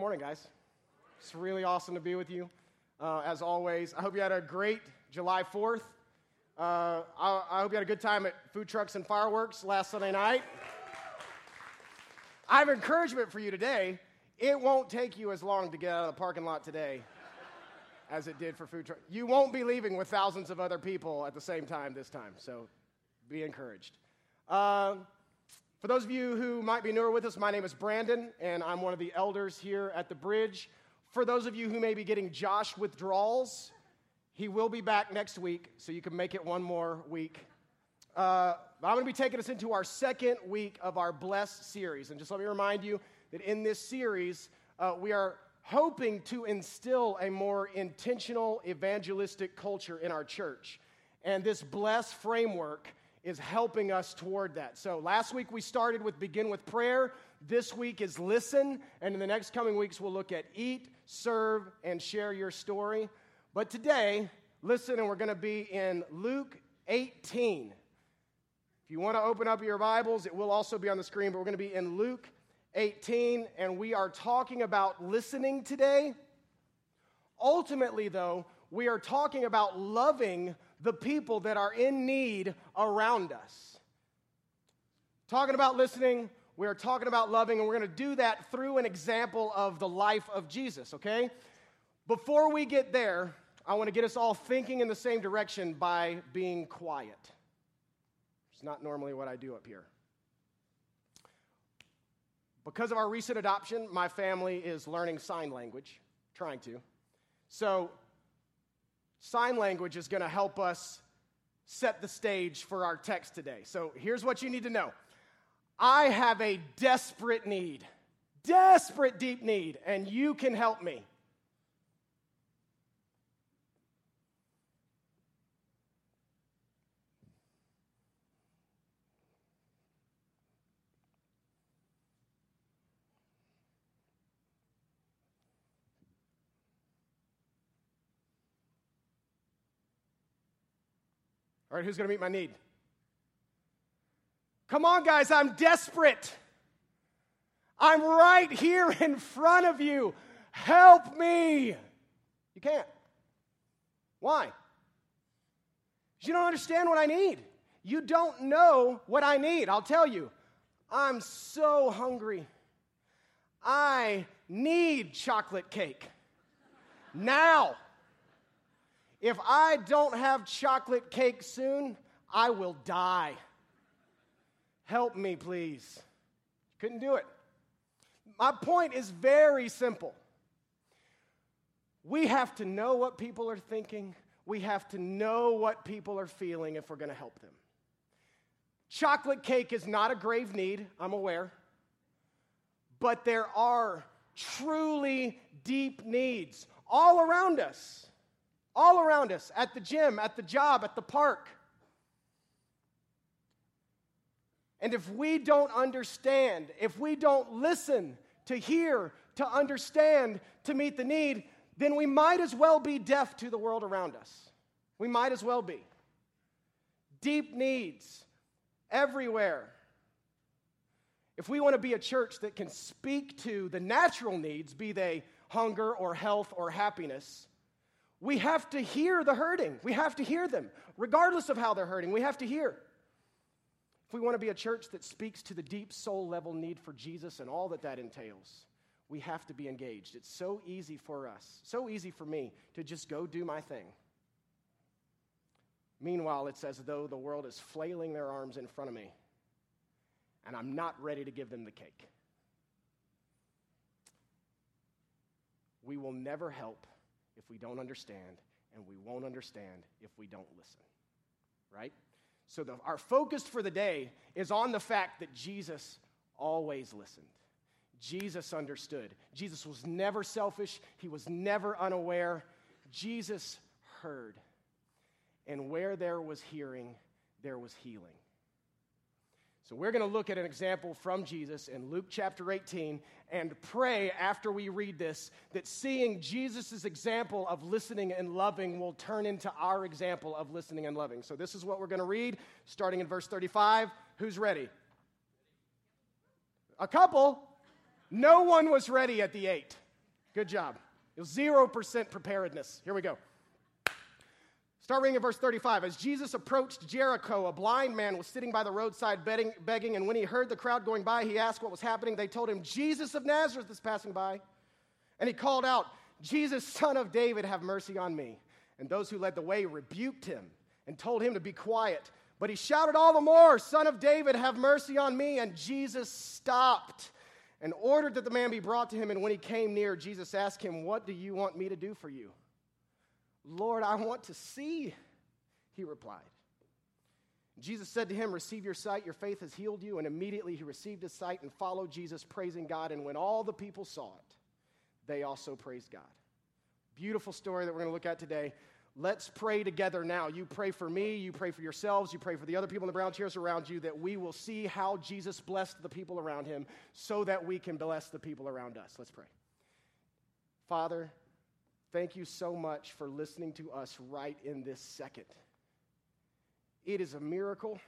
morning, guys. It's really awesome to be with you, as always. I hope you had a great July 4th. I hope you had a good time at food trucks and fireworks last Sunday night. I have encouragement for you today. It won't take you as long to get out of the parking lot today as it did for food trucks. You won't be leaving with thousands of other people at the same time this time, so be encouraged. For those of you who might be newer with us, my name is Brandon, and I'm one of the elders here at the Bridge. For those of you who may be getting Josh withdrawals, he will be back next week, so you can make it one more week. I'm going to be taking us into our second week of our BLESS series. And just let me remind you that in this series, we are hoping to instill a more intentional evangelistic culture in our church. And this BLESS framework is helping us toward that. So last week we started with begin with prayer. This week is listen. And in the next coming weeks we'll look at eat, serve, and share your story. But today, listen, and we're going to be in Luke 18. If you want to open up your Bibles, it will also be on the screen, but we're going to be in Luke 18, and we are talking about listening today. Ultimately, though, we are talking about loving the people that are in need around us. Talking about listening, we are talking about loving, and we're going to do that through an example of the life of Jesus, okay? Before we get there, I want to get us all thinking in the same direction by being quiet. It's not normally what I do up here. Because of our recent adoption, my family is learning sign language, trying to. So sign language is going to help us set the stage for our text today. So here's what you need to know. I have a desperate need, desperate deep need, and you can help me. All right, who's going to meet my need? Come on, guys, I'm desperate. I'm right here in front of you. Help me. You can't. Why? Because you don't understand what I need. You don't know what I need. I'll tell you, I'm so hungry. I need chocolate cake. Now. If I don't have chocolate cake soon, I will die. Help me, please. Couldn't do it. My point is very simple. We have to know what people are thinking. We have to know what people are feeling if we're going to help them. Chocolate cake is not a grave need, I'm aware. But there are truly deep needs all around us. All around us, at the gym, at the job, at the park. And if we don't understand, if we don't listen to hear, to understand, to meet the need, then we might as well be deaf to the world around us. We might as well be. Deep needs everywhere. If we want to be a church that can speak to the natural needs, be they hunger or health or happiness, we have to hear the hurting. We have to hear them. Regardless of how they're hurting, we have to hear. If we want to be a church that speaks to the deep soul level need for Jesus and all that that entails, we have to be engaged. It's so easy for us, so easy for me to just go do my thing. Meanwhile, it's as though the world is flailing their arms in front of me, and I'm not ready to give them the cake. We will never help if we don't understand, and we won't understand if we don't listen, right? So our focus for the day is on the fact that Jesus always listened. Jesus understood. Jesus was never selfish. He was never unaware. Jesus heard. And where there was hearing, there was healing. So we're going to look at an example from Jesus in Luke chapter 18 and pray after we read this that seeing Jesus' example of listening and loving will turn into our example of listening and loving. So this is what we're going to read starting in verse 35. Who's ready? A couple. No one was ready at the 8. Good job. It was 0% preparedness. Here we go. Start reading at verse 35. As Jesus approached Jericho, a blind man was sitting by the roadside begging, and when he heard the crowd going by, he asked what was happening. They told him, Jesus of Nazareth is passing by. And he called out, Jesus, son of David, have mercy on me. And those who led the way rebuked him and told him to be quiet. But he shouted all the more, Son of David, have mercy on me. And Jesus stopped and ordered that the man be brought to him. And when he came near, Jesus asked him, What do you want me to do for you? Lord, I want to see, he replied. Jesus said to him, Receive your sight, your faith has healed you. And immediately he received his sight and followed Jesus, praising God. And when all the people saw it, they also praised God. Beautiful story that we're going to look at today. Let's pray together now. You pray for me, you pray for yourselves, you pray for the other people in the brown chairs around you, that we will see how Jesus blessed the people around him so that we can bless the people around us. Let's pray. Father, thank you so much for listening to us right in this second. It is a miracle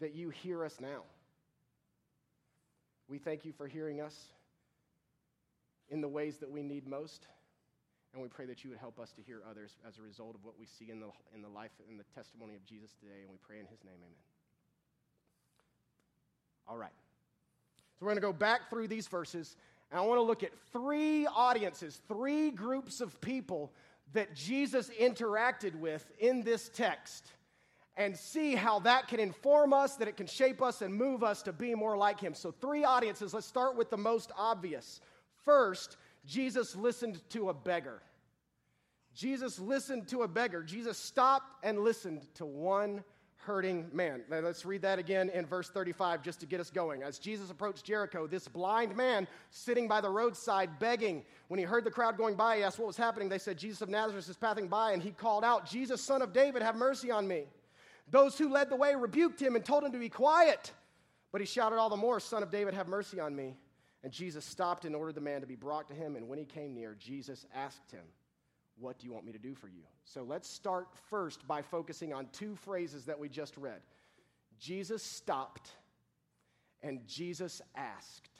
that you hear us now. We thank you for hearing us in the ways that we need most. And we pray that you would help us to hear others as a result of what we see in the life and the testimony of Jesus today. And we pray in his name, amen. All right. So we're going to go back through these verses. And I want to look at three audiences, three groups of people that Jesus interacted with in this text. And see how that can inform us, that it can shape us and move us to be more like him. So three audiences. Let's start with the most obvious. First, Jesus listened to a beggar. Jesus listened to a beggar. Jesus stopped and listened to one hurting man. Now, let's read that again in verse 35 just to get us going. As Jesus approached Jericho, this blind man sitting by the roadside begging. When he heard the crowd going by, he asked what was happening. They said, Jesus of Nazareth is passing by, and he called out, Jesus, son of David, have mercy on me. Those who led the way rebuked him and told him to be quiet. But he shouted all the more, Son of David, have mercy on me. And Jesus stopped and ordered the man to be brought to him. And when he came near, Jesus asked him, What do you want me to do for you? So let's start first by focusing on two phrases that we just read. Jesus stopped and Jesus asked.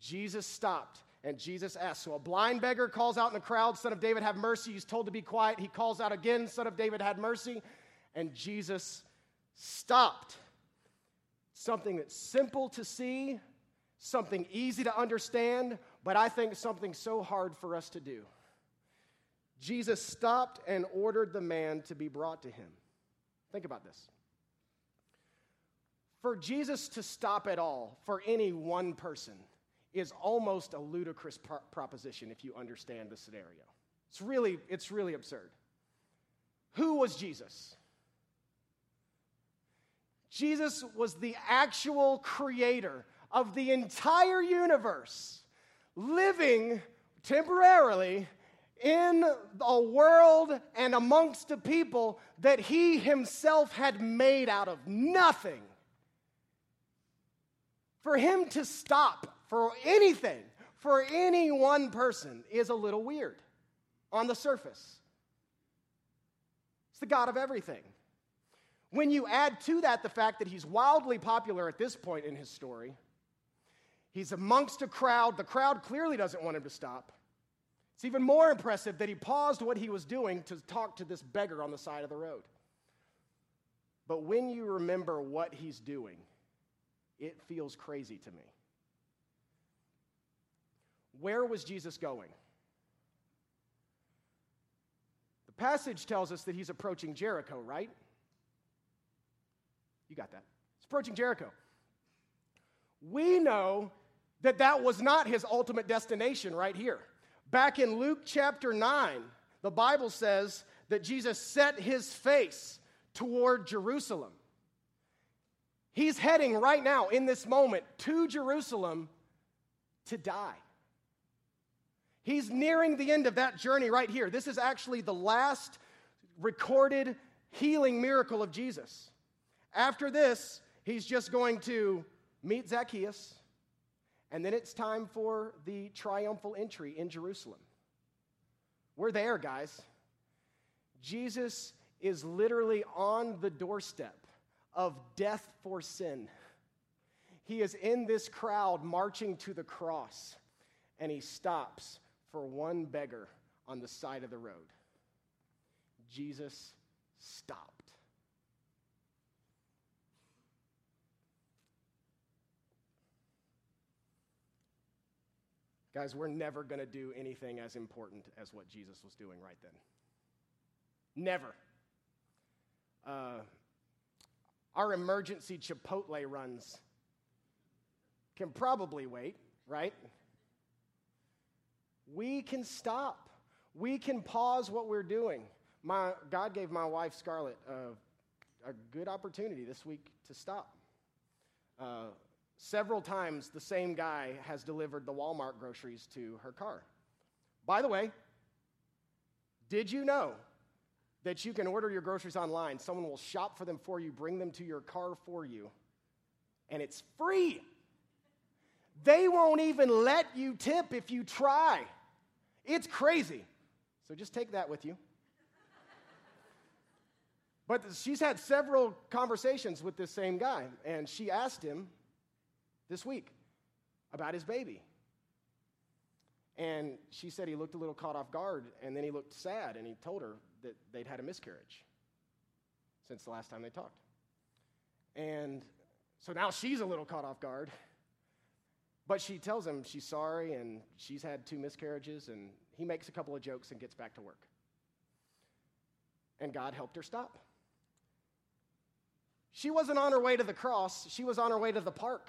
Jesus stopped and Jesus asked. So a blind beggar calls out in the crowd, Son of David, have mercy. He's told to be quiet. He calls out again, Son of David, have mercy. And Jesus stopped. Something that's simple to see. Something easy to understand, but I think something so hard for us to do. Jesus stopped and ordered the man to be brought to him. Think about this. For Jesus to stop at all, for any one person, is almost a ludicrous proposition if you understand the scenario. It's really absurd. Who was Jesus? Jesus was the actual creator of the entire universe, living temporarily in a world and amongst a people that he himself had made out of nothing. For him to stop for anything, for any one person, is a little weird on the surface. It's the God of everything. When you add to that the fact that he's wildly popular at this point in his story, he's amongst a crowd. The crowd clearly doesn't want him to stop. It's even more impressive that he paused what he was doing to talk to this beggar on the side of the road. But when you remember what he's doing, it feels crazy to me. Where was Jesus going? The passage tells us that he's approaching Jericho, right? You got that. He's approaching Jericho. We know that that was not his ultimate destination right here. Back in Luke chapter 9, the Bible says that Jesus set his face toward Jerusalem. He's heading right now in this moment to Jerusalem to die. He's nearing the end of that journey right here. This is actually the last recorded healing miracle of Jesus. After this, he's just going to meet Zacchaeus, and then it's time for the triumphal entry in Jerusalem. We're there, guys. Jesus is literally on the doorstep of death for sin. He is in this crowd marching to the cross, and he stops for one beggar on the side of the road. Jesus stopped. Guys, we're never going to do anything as important as what Jesus was doing right then. Never. Our emergency Chipotle runs can probably wait, right? We can stop. We can pause what we're doing. God gave my wife, Scarlett, a good opportunity this week to stop. Several times the same guy has delivered the Walmart groceries to her car. By the way, did you know that you can order your groceries online? Someone will shop for them for you, bring them to your car for you, and it's free. They won't even let you tip if you try. It's crazy. So just take that with you. But she's had several conversations with this same guy, and she asked him this week about his baby. And she said he looked a little caught off guard, and then he looked sad, and he told her that they'd had a miscarriage since the last time they talked. And so now she's a little caught off guard, but she tells him she's sorry, and she's had 2 miscarriages, and he makes a couple of jokes and gets back to work. And God helped her stop. She wasn't on her way to the cross. She was on her way to the park.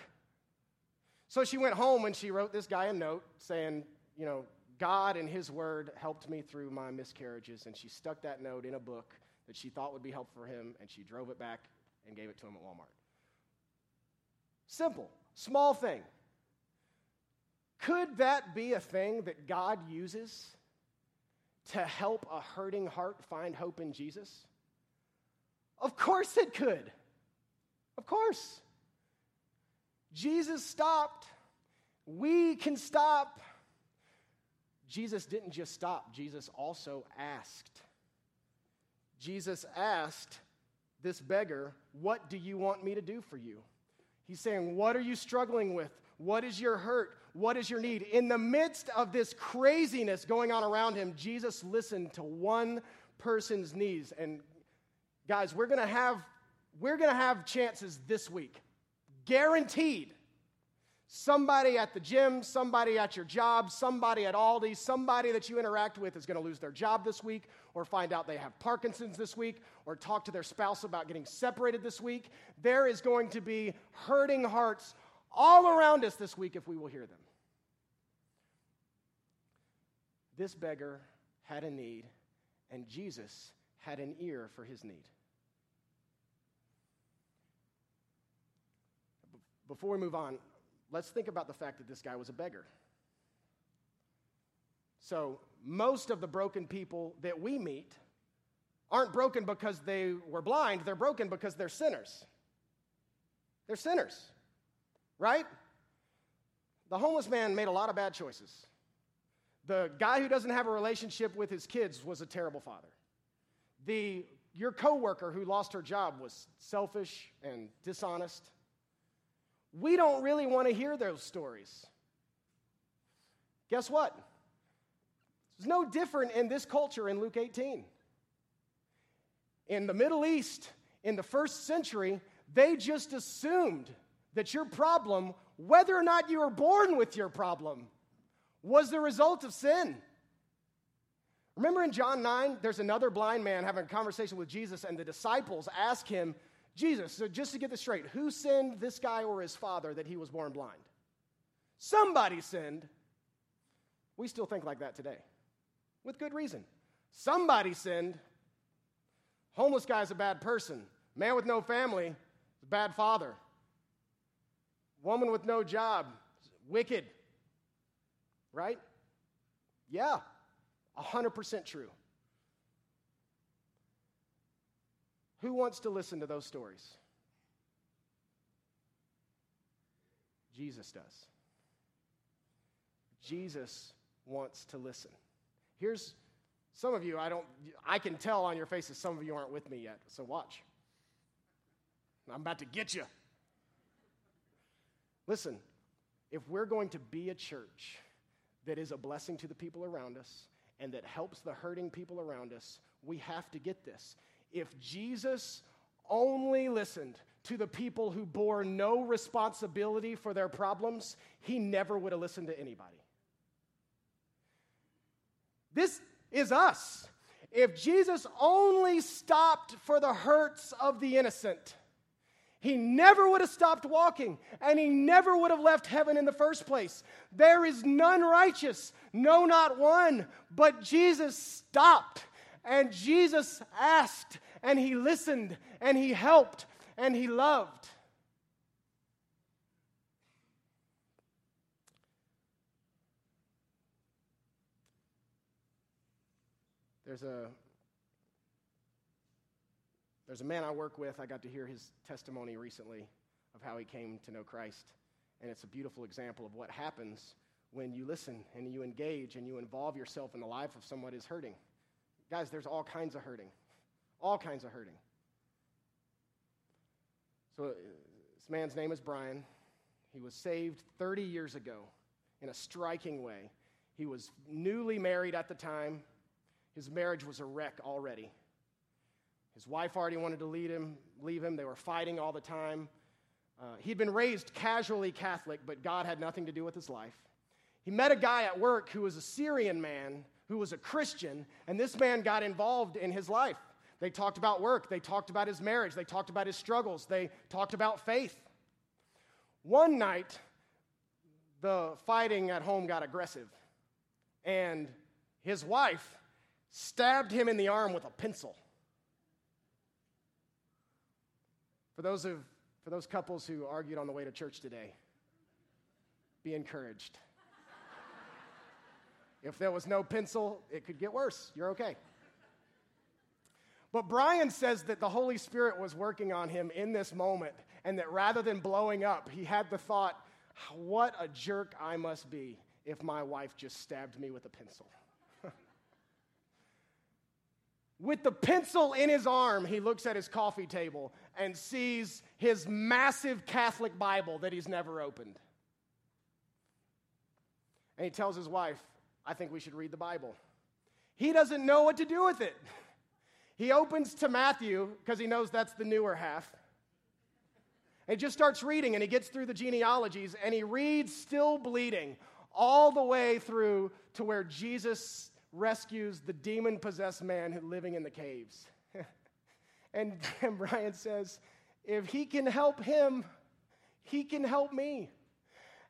So she went home and she wrote this guy a note saying, you know, God and his word helped me through my miscarriages. And she stuck that note in a book that she thought would be helpful for him, and she drove it back and gave it to him at Walmart. Simple, small thing. Could that be a thing that God uses to help a hurting heart find hope in Jesus? Of course it could. Of course. Jesus stopped. We can stop. Jesus didn't just stop. Jesus also asked. Jesus asked this beggar, "What do you want me to do for you?" He's saying, "What are you struggling with? What is your hurt? What is your need?" In the midst of this craziness going on around him, Jesus listened to one person's needs. And guys, we're going to have chances this week. Guaranteed. Somebody at the gym, somebody at your job, somebody at Aldi, somebody that you interact with is going to lose their job this week, or find out they have Parkinson's this week, or talk to their spouse about getting separated this week. There is going to be hurting hearts all around us this week if we will hear them. This beggar had a need, and Jesus had an ear for his need. Before we move on, let's think about the fact that this guy was a beggar. So most of the broken people that we meet aren't broken because they were blind. They're broken because they're sinners. They're sinners, right? The homeless man made a lot of bad choices. The guy who doesn't have a relationship with his kids was a terrible father. Your coworker who lost her job was selfish and dishonest. We don't really want to hear those stories. Guess what? It's no different in this culture in Luke 18. In the Middle East, in the first century, they just assumed that your problem, whether or not you were born with your problem, was the result of sin. Remember in John 9, there's another blind man having a conversation with Jesus, and the disciples ask him, Jesus, so just to get this straight, who sinned, this guy or his father, that he was born blind? Somebody sinned. We still think like that today, with good reason. Somebody sinned. Homeless guy's a bad person. Man with no family, bad father. Woman with no job, wicked. Right? Yeah, 100% true. Who wants to listen to those stories? Jesus does. Jesus wants to listen. Here's some of you, I can tell on your faces some of you aren't with me yet, so watch. I'm about to get you. Listen, if we're going to be a church that is a blessing to the people around us and that helps the hurting people around us, we have to get this. If Jesus only listened to the people who bore no responsibility for their problems, he never would have listened to anybody. This is us. If Jesus only stopped for the hurts of the innocent, he never would have stopped walking, and he never would have left heaven in the first place. There is none righteous, no, not one, but Jesus stopped, and Jesus asked, and he listened, and he helped, and he loved. There's a man I work with. I got to hear his testimony recently of how he came to know Christ, and it's a beautiful example of what happens when you listen and you engage and you involve yourself in the life of someone who's hurting. Guys, there's all kinds of hurting, all kinds of hurting. So this man's name is Brian. He was saved 30 years ago in a striking way. He was newly married at the time. His marriage was a wreck already. His wife already wanted to leave him. They were fighting all the time. He'd been raised casually Catholic, but God had nothing to do with his life. He met a guy at work who was a Syrian man who was a Christian, and this man got involved in his life. They talked about work. They talked about his marriage. They talked about his struggles. They talked about faith. One night, the fighting at home got aggressive, and his wife stabbed him in the arm with a pencil. For those couples who argued on the way to church today, be encouraged. If there was no pencil, it could get worse. You're okay. But Brian says that the Holy Spirit was working on him in this moment, and that rather than blowing up, he had the thought, what a jerk I must be if my wife just stabbed me with a pencil. With the pencil in his arm, he looks at his coffee table and sees his massive Catholic Bible that he's never opened. And he tells his wife, I think we should read the Bible. He doesn't know what to do with it. He opens to Matthew because he knows that's the newer half. And he just starts reading, and he gets through the genealogies, and he reads, still bleeding, all the way through to where Jesus rescues the demon-possessed man who's living in the caves. And Brian says, if he can help him, he can help me.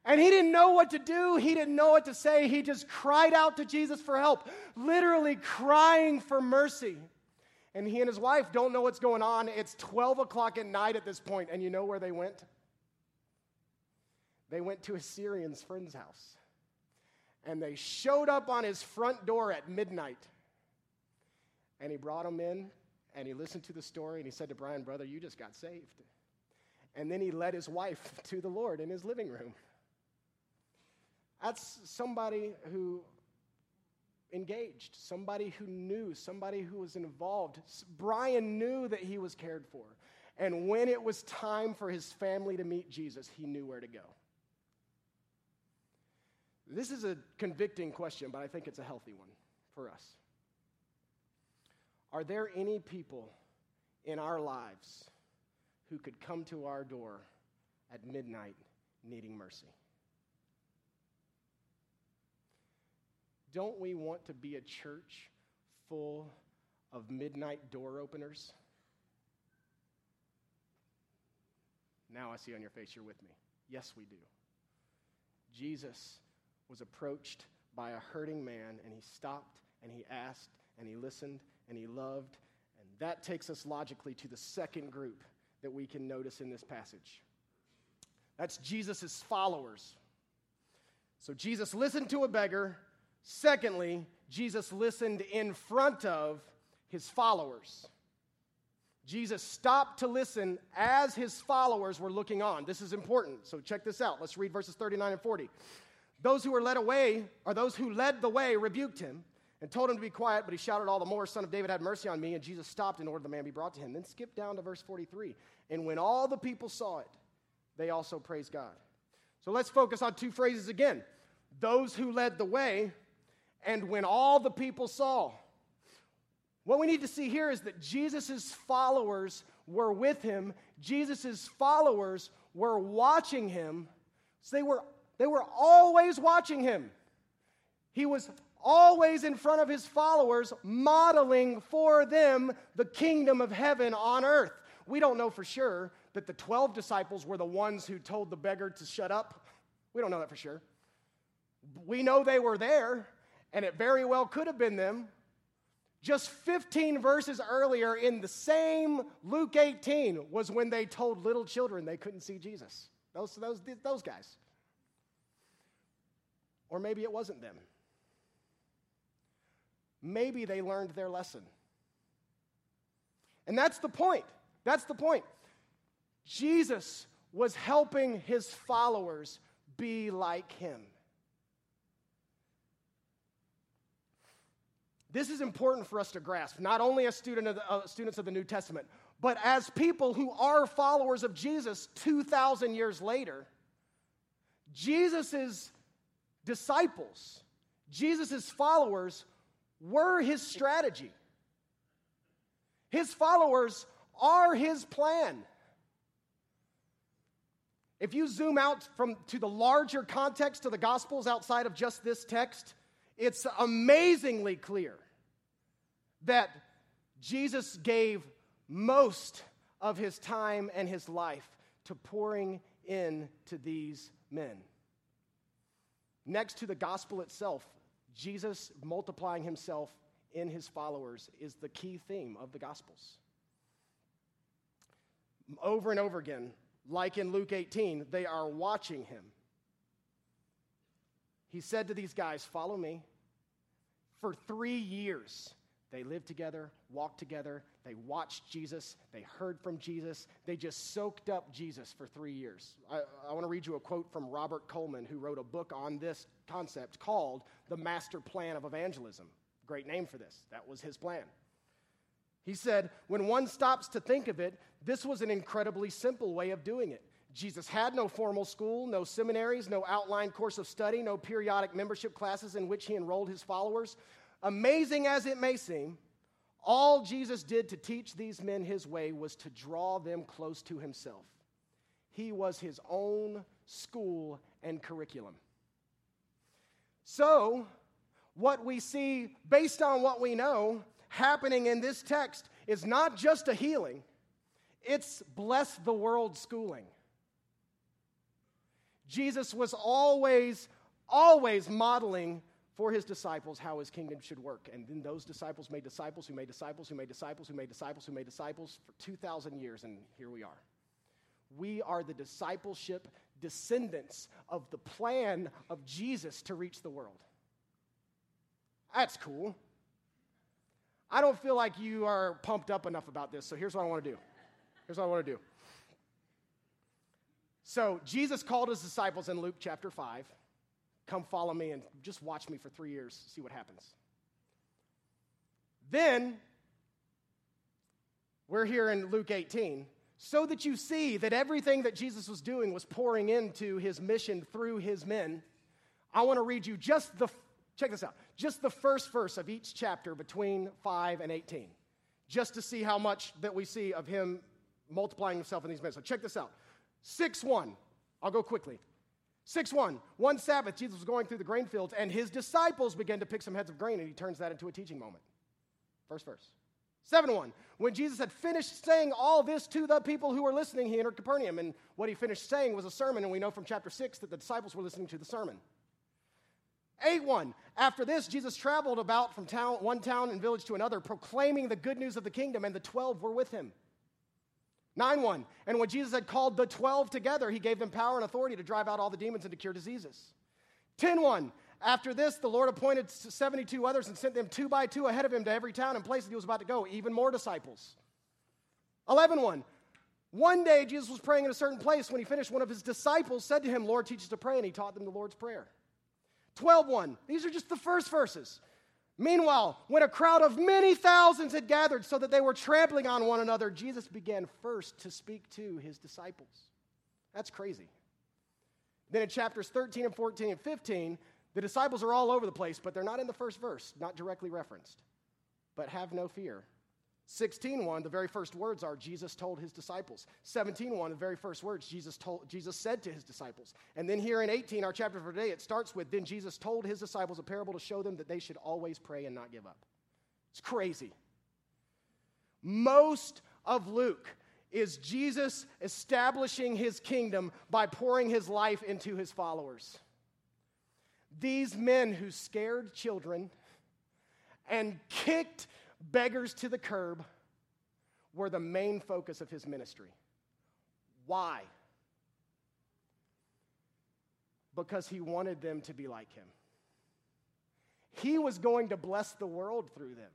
And he didn't know what to do. He didn't know what to say. He just cried out to Jesus for help, literally crying for mercy. And he and his wife don't know what's going on. It's 12 o'clock at night at this point, and you know where they went? They went to a Syrian's friend's house. And they showed up on his front door at midnight. And he brought them in, and he listened to the story, and he said to Brian, brother, you just got saved. And then he led his wife to the Lord in his living room. That's somebody who engaged, somebody who knew, somebody who was involved. Brian knew that he was cared for. And when it was time for his family to meet Jesus, he knew where to go. This is a convicting question, but I think it's a healthy one for us. Are there any people in our lives who could come to our door at midnight needing mercy? Don't we want to be a church full of midnight door openers? Now I see on your face you're with me. Yes, we do. Jesus was approached by a hurting man, and he stopped, and he asked, and he listened, and he loved. And that takes us logically to the second group that we can notice in this passage. That's Jesus' followers. So Jesus listened to a beggar. Secondly, Jesus listened in front of his followers. Jesus stopped to listen as his followers were looking on. This is important, so check this out. Let's read verses 39 and 40. Those who were led away, or those who led the way, rebuked him and told him to be quiet, but he shouted all the more, Son of David, have mercy on me. And Jesus stopped and ordered the man be brought to him. Then skip down to verse 43. And when all the people saw it, they also praised God. So let's focus on two phrases again. those who led the way, and when all the people saw. What we need to see here is that Jesus' followers were with him. Jesus' followers were watching him. So they were always watching him. He was always in front of his followers, modeling for them the kingdom of heaven on earth. We don't know for sure that the 12 disciples were the ones who told the beggar to shut up. We don't know that for sure. We know they were there, and it very well could have been them. Just 15 verses earlier in the same Luke 18 was when they told little children they couldn't see Jesus. Those guys. Or maybe it wasn't them. Maybe they learned their lesson. And that's the point. That's the point. Jesus was helping his followers be like him. This is important for us to grasp, not only as students of the New Testament, but as people who are followers of Jesus 2,000 years later. Jesus' disciples, Jesus' followers were his strategy. His followers are his plan. If you zoom out to the larger context of the Gospels outside of just this text, it's amazingly clear that Jesus gave most of his time and his life to pouring in to these men. Next to the gospel itself, Jesus multiplying himself in his followers is the key theme of the Gospels. Over and over again, like in Luke 18, they are watching him. He said to these guys, "Follow me." For 3 years, they lived together, walked together, they watched Jesus, they heard from Jesus, they just soaked up Jesus for 3 years. I want to read you a quote from Robert Coleman, who wrote a book on this concept called The Master Plan of Evangelism. Great name for this. That was his plan. He said, "When one stops to think of it, this was an incredibly simple way of doing it. Jesus had no formal school, no seminaries, no outline course of study, no periodic membership classes in which he enrolled his followers. Amazing as it may seem, all Jesus did to teach these men his way was to draw them close to himself. He was his own school and curriculum." So, what we see, based on what we know, happening in this text is not just a healing, it's bless the world schooling. Jesus was always modeling for his disciples how his kingdom should work. And then those disciples made disciples who made disciples who made disciples who made disciples who made disciples for 2,000 years, and here we are. We are the discipleship descendants of the plan of Jesus to reach the world. That's cool. I don't feel like you are pumped up enough about this, so here's what I want to do. So Jesus called his disciples in Luke chapter 5, "Come follow me and just watch me for 3 years, see what happens." Then, we're here in Luke 18, so that you see that everything that Jesus was doing was pouring into his mission through his men. I want to read you just the first verse of each chapter between 5 and 18, just to see how much that we see of him multiplying himself in these men. So check this out. 6:1. I'll go quickly. 6:1. "One Sabbath, Jesus was going through the grain fields, and his disciples began to pick some heads of grain, and he turns that into a teaching moment." First verse. 7:1. "When Jesus had finished saying all this to the people who were listening, he entered Capernaum." And what he finished saying was a sermon, and we know from chapter 6 that the disciples were listening to the sermon. 8:1. "After this, Jesus traveled about from one town and village to another, proclaiming the good news of the kingdom, and the 12 were with him." 9:1, "And when Jesus had called the 12 together, he gave them power and authority to drive out all the demons and to cure diseases." 10:1, "After this, the Lord appointed 72 others and sent them 2 by 2 ahead of him to every town and place that he was about to go, even more disciples." 11:1, "One day Jesus was praying in a certain place. When he finished, one of his disciples said to him, 'Lord, teach us to pray,' and he taught them the Lord's Prayer." 12:1, these are just the first verses. "Meanwhile, when a crowd of many thousands had gathered so that they were trampling on one another, Jesus began first to speak to his disciples." That's crazy. Then in chapters 13 and 14 and 15, The disciples are all over the place, but they're not in the first verse, not directly referenced. But have no fear. 16:1, the very first words are Jesus told his disciples. 17:1, the very first words Jesus said to his disciples. And then here in 18, our chapter for today, it starts with, then Jesus told his disciples a parable to show them that they should always pray and not give up. It's crazy. Most of Luke is Jesus establishing his kingdom by pouring his life into his followers. These men who scared children and kicked beggars to the curb were the main focus of his ministry. Why? Because he wanted them to be like him. He was going to bless the world through them.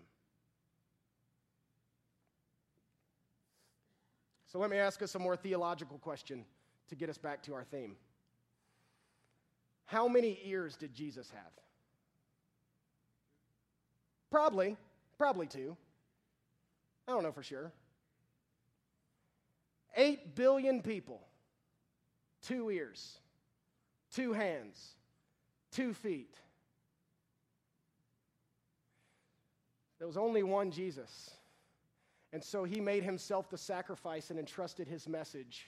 So let me ask us a more theological question to get us back to our theme. How many ears did Jesus have? Probably two. I don't know for sure. 8 billion people, 2 ears, 2 hands, 2 feet. There was only one Jesus. And so he made himself the sacrifice and entrusted his message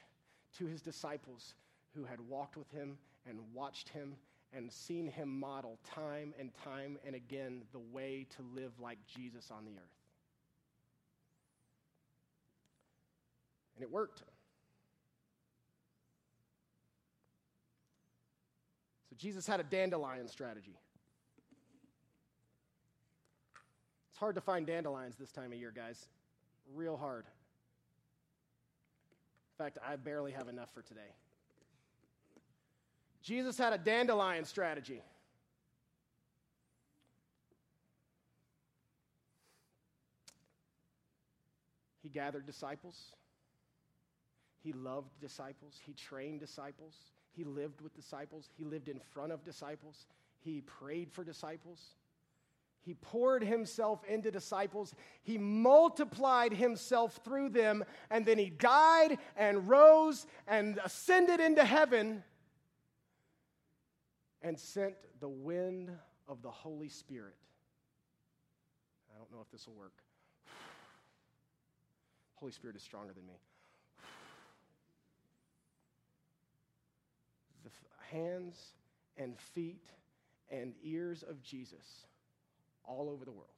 to his disciples who had walked with him and watched him and seen him model time and time and again the way to live like Jesus on the earth. And it worked. So Jesus had a dandelion strategy. It's hard to find dandelions this time of year, guys. Real hard. In fact, I barely have enough for today. Jesus had a dandelion strategy. He gathered disciples. He loved disciples. He trained disciples. He lived with disciples. He lived in front of disciples. He prayed for disciples. He poured himself into disciples. He multiplied himself through them, and then he died and rose and ascended into heaven and sent the wind of the Holy Spirit. I don't know if this will work. Holy Spirit is stronger than me. The hands and feet and ears of Jesus all over the world.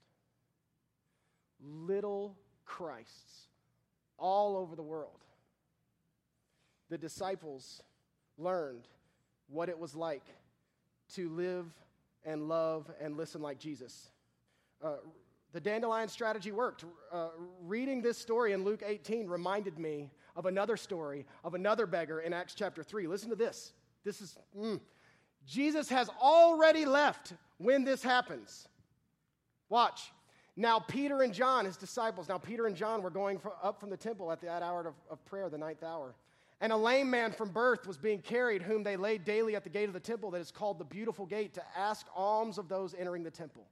Little Christs all over the world. The disciples learned what it was like to live and love and listen like Jesus. The dandelion strategy worked. Reading this story in Luke 18 reminded me of another story of another beggar in Acts chapter 3. Listen to this. This is, Jesus has already left when this happens. Watch. Now Peter and John, his disciples, were going up from the temple at that hour of prayer, the ninth hour. And a lame man from birth was being carried, whom they laid daily at the gate of the temple that is called the Beautiful Gate, to ask alms of those entering the temple.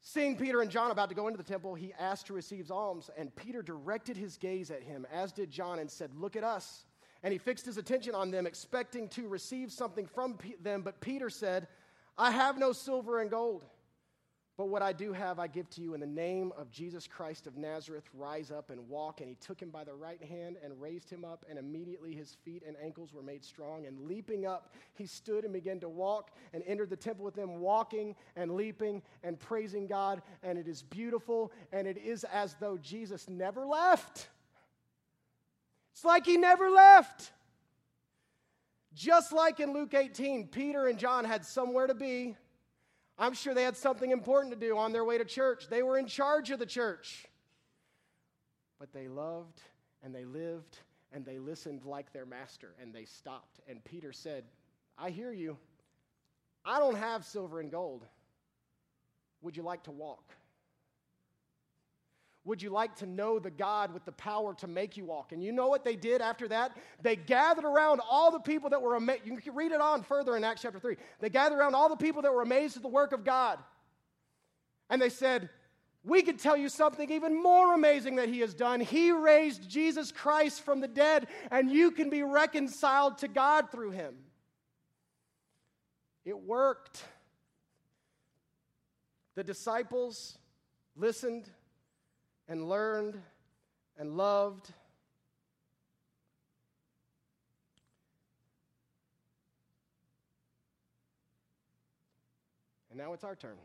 Seeing Peter and John about to go into the temple, he asked to receive alms, and Peter directed his gaze at him, as did John, and said, "Look at us." And he fixed his attention on them, expecting to receive something from them. But Peter said, "I have no silver and gold, but what I do have I give to you. In the name of Jesus Christ of Nazareth, rise up and walk." And he took him by the right hand and raised him up, and immediately his feet and ankles were made strong. And leaping up, he stood and began to walk and entered the temple with them, walking and leaping and praising God. And it is beautiful, and it is as though Jesus never left. It's like he never left. Just like in Luke 18, Peter and John had somewhere to be. I'm sure they had something important to do on their way to church. They were in charge of the church. But they loved and they lived and they listened like their master, and they stopped. And Peter said, "I hear you. I don't have silver and gold. Would you like to walk? Would you like to know the God with the power to make you walk?" And you know what they did after that? They gathered around all the people that were amazed. You can read it on further in Acts chapter 3. They gathered around all the people that were amazed at the work of God. And they said, "We could tell you something even more amazing that he has done. He raised Jesus Christ from the dead, and you can be reconciled to God through him." It worked. The disciples listened and learned and loved. And now it's our turn.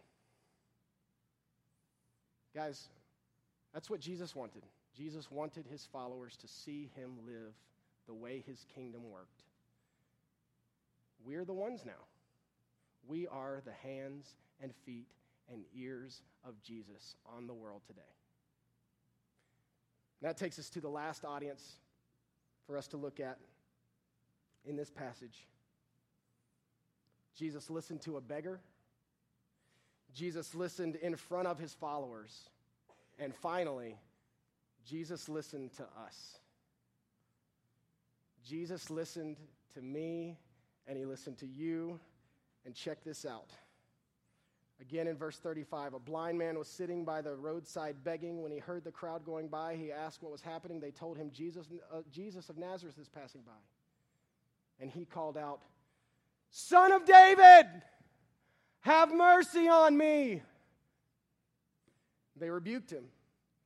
Guys, that's what Jesus wanted. Jesus wanted his followers to see him live the way his kingdom worked. We're the ones now. We are the hands and feet and ears of Jesus on the world today. And that takes us to the last audience for us to look at in this passage. Jesus listened to a beggar. Jesus listened in front of his followers. And finally, Jesus listened to us. Jesus listened to me, and he listened to you. And check this out. Again in verse 35, a blind man was sitting by the roadside begging. When he heard the crowd going by, he asked what was happening. They told him, Jesus of Nazareth is passing by. And he called out, "Son of David, have mercy on me." They rebuked him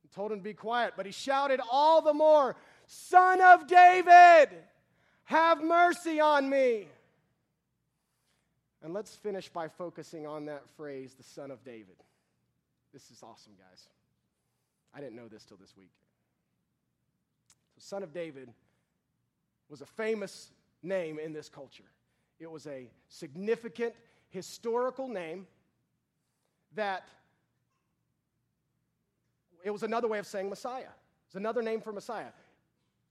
and told him to be quiet, but he shouted all the more, "Son of David, have mercy on me." And let's finish by focusing on that phrase, the Son of David. This is awesome, guys. I didn't know this till this week. So Son of David was a famous name in this culture. It was a significant historical name that it was another way of saying Messiah. It's another name for Messiah.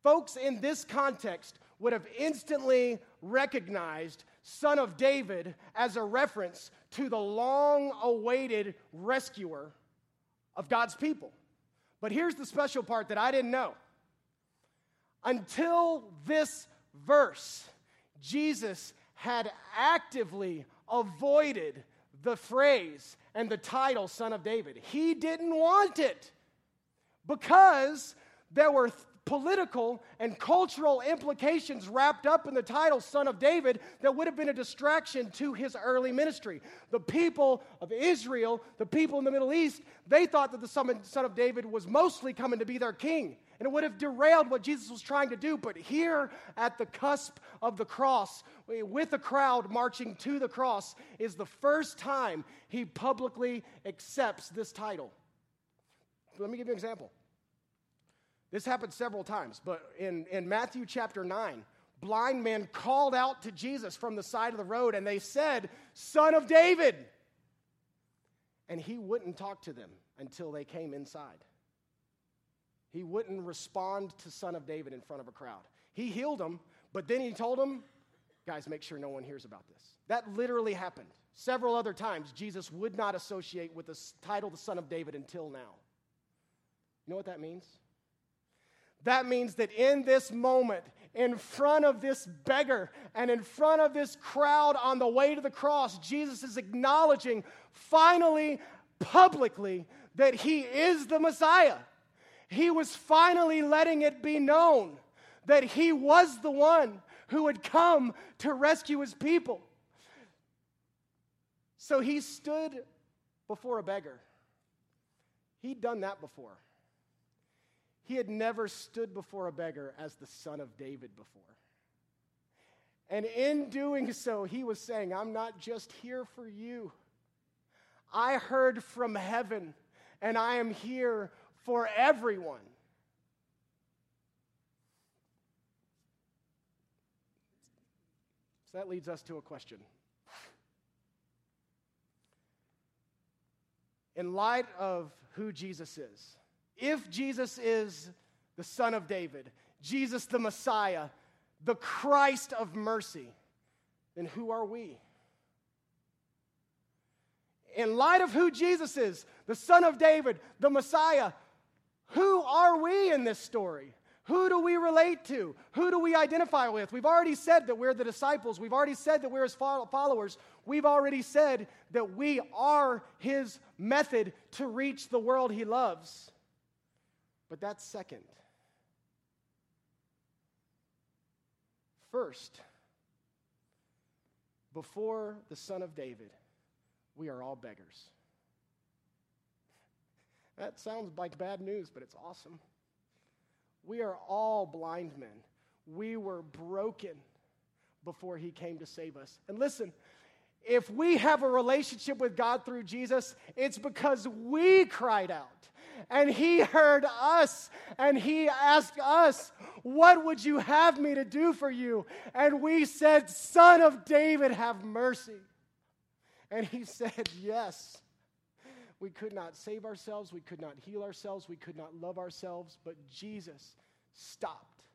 Folks in this context would have instantly recognized Son of David as a reference to the long-awaited rescuer of God's people. But here's the special part that I didn't know. Until this verse, Jesus had actively avoided the phrase and the title Son of David. He didn't want it because there were political and cultural implications wrapped up in the title Son of David that would have been a distraction to his early ministry. The people of Israel, the people in the Middle East, they thought that the Son of David was mostly coming to be their king, and it would have derailed what Jesus was trying to do. But here at the cusp of the cross, with a crowd marching to the cross, is the first time he publicly accepts this title. Let me give you an example. This happened several times, but in Matthew chapter 9, blind men called out to Jesus from the side of the road, and they said, "Son of David." And he wouldn't talk to them until they came inside. He wouldn't respond to Son of David in front of a crowd. He healed them, but then he told them, "Guys, make sure no one hears about this." That literally happened. Several other times, Jesus would not associate with the title the Son of David until now. You know what that means? That means that in this moment, in front of this beggar and in front of this crowd on the way to the cross, Jesus is acknowledging finally, publicly, that he is the Messiah. He was finally letting it be known that he was the one who had come to rescue his people. So he stood before a beggar. He'd done that before. He had never stood before a beggar as the Son of David before. And in doing so, he was saying, "I'm not just here for you. I heard from heaven, and I am here for everyone." So that leads us to a question. In light of who Jesus is, if Jesus is the Son of David, Jesus the Messiah, the Christ of mercy, then who are we? In light of who Jesus is, the Son of David, the Messiah, who are we in this story? Who do we relate to? Who do we identify with? We've already said that we're the disciples. We've already said that we're his followers. We've already said that we are his method to reach the world he loves. But that's second. First, before the Son of David, we are all beggars. That sounds like bad news, but it's awesome. We are all blind men. We were broken before he came to save us. And listen, if we have a relationship with God through Jesus, it's because we cried out and he heard us and he asked us, "What would you have me to do for you?" And we said, "Son of David, have mercy." And he said, "Yes." We could not save ourselves, we could not heal ourselves, we could not love ourselves, but Jesus stopped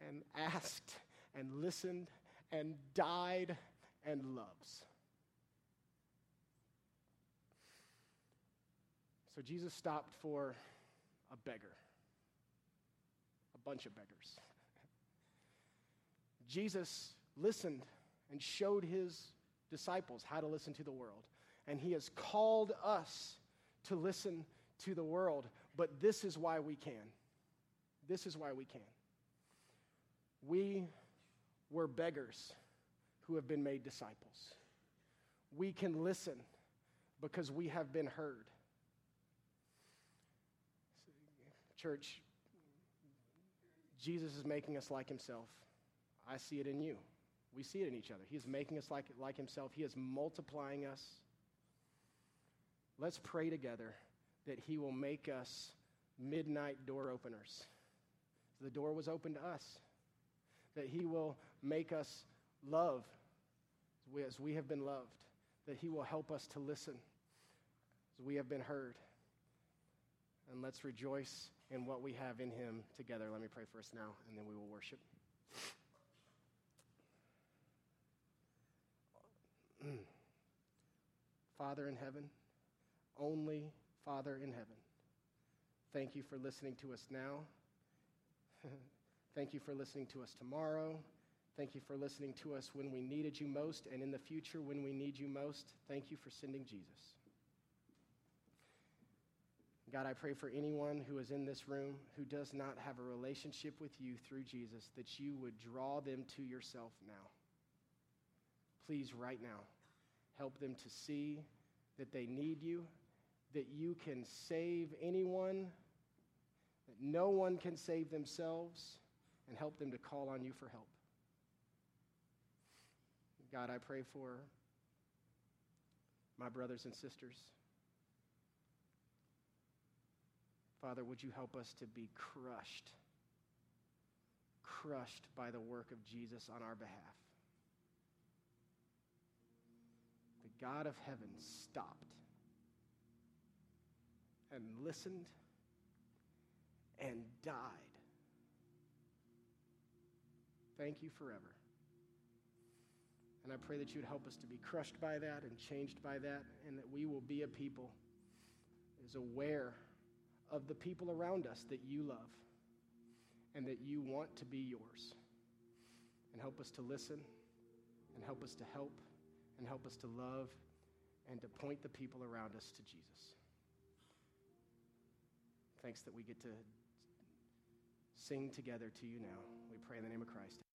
and asked and listened and died and loves. So Jesus stopped for a beggar, a bunch of beggars. Jesus listened and showed his disciples how to listen to the world. And he has called us to listen to the world. But this is why we can. This is why we can. We were beggars who have been made disciples. We can listen because we have been heard. Church, Jesus is making us like himself. I see it in you. We see it in each other. He is making us like himself. He is multiplying us. Let's pray together that he will make us midnight door openers. The door was open to us. That he will make us love as we have been loved. That he will help us to listen as we have been heard. And let's rejoice in what we have in him together. Let me pray for us now, and then we will worship. Father in heaven, only Father in heaven, thank you for listening to us now. Thank you for listening to us tomorrow. Thank you for listening to us when we needed you most, and in the future when we need you most. Thank you for sending Jesus. God, I pray for anyone who is in this room who does not have a relationship with you through Jesus, that you would draw them to yourself now. Please, right now, help them to see that they need you, that you can save anyone, that no one can save themselves, and help them to call on you for help. God, I pray for my brothers and sisters. Father, would you help us to be crushed by the work of Jesus on our behalf? The God of heaven stopped and listened and died. Thank you forever. And I pray that you'd help us to be crushed by that and changed by that, and that we will be a people that is aware of the people around us that you love and that you want to be yours. And help us to listen, and help us to help, and help us to love, and to point the people around us to Jesus. Thanks that we get to sing together to you now. We pray in the name of Christ.